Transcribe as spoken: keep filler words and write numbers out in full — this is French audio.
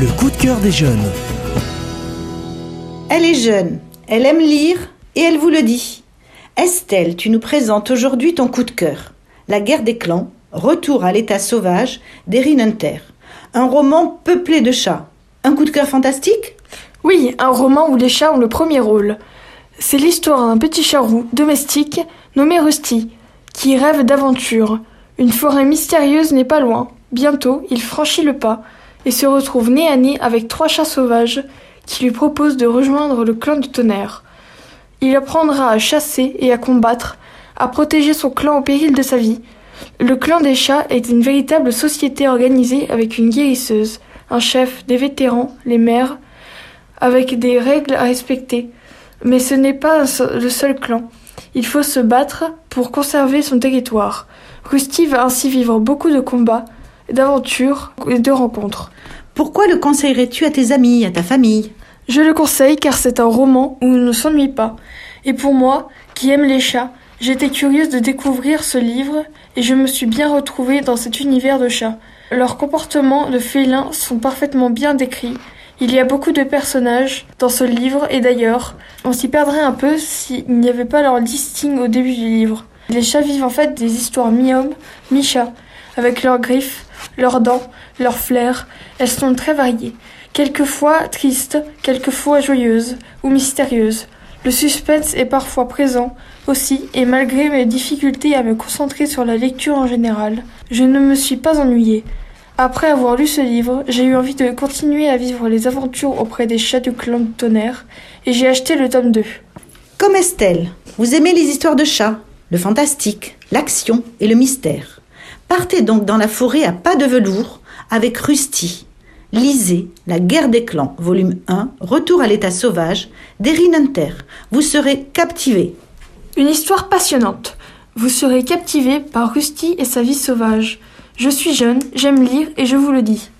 Le coup de cœur des jeunes. Elle est jeune, elle aime lire et elle vous le dit. Estelle, tu nous présentes aujourd'hui ton coup de cœur. La guerre des clans, Retour à l'état sauvage d'Erin Hunter. Un roman peuplé de chats. Un coup de cœur fantastique ? Oui, un roman où les chats ont le premier rôle. C'est l'histoire d'un petit chat roux domestique nommé Rusty, qui rêve d'aventure. Une forêt mystérieuse n'est pas loin. Bientôt, il franchit le pas et se retrouve nez à nez avec trois chats sauvages qui lui proposent de rejoindre le clan du tonnerre. Il apprendra à chasser et à combattre, à protéger son clan au péril de sa vie. Le clan des chats est une véritable société organisée avec une guérisseuse, un chef, des vétérans, les mères, avec des règles à respecter. Mais ce n'est pas le seul clan. Il faut se battre pour conserver son territoire. Rusty va ainsi vivre beaucoup de combats, d'aventures et de rencontres. Pourquoi le conseillerais-tu à tes amis, à ta famille ? Je le conseille car c'est un roman où on ne s'ennuie pas. Et pour moi, qui aime les chats, j'étais curieuse de découvrir ce livre et je me suis bien retrouvée dans cet univers de chats. Leurs comportements de félins sont parfaitement bien décrits. Il y a beaucoup de personnages dans ce livre et d'ailleurs, on s'y perdrait un peu s'il n'y avait pas leur listing au début du livre. Les chats vivent en fait des histoires mi-homme, mi-chat, avec leurs griffes, leurs dents, leurs flair. Elles sont très variées, quelquefois tristes, quelquefois joyeuses ou mystérieuses. Le suspense est parfois présent aussi et malgré mes difficultés à me concentrer sur la lecture en général, je ne me suis pas ennuyée. Après avoir lu ce livre, j'ai eu envie de continuer à vivre les aventures auprès des chats du clan du tonnerre et j'ai acheté le tome deux. Comme Estelle, vous aimez les histoires de chats, le fantastique, l'action et le mystère. Partez donc dans la forêt à pas de velours avec Rusty. Lisez La guerre des clans, volume un, Retour à l'état sauvage d'Erin Hunter. Vous serez captivés. Une histoire passionnante. Vous serez captivés par Rusty et sa vie sauvage. Je suis jeune, j'aime lire et je vous le dis.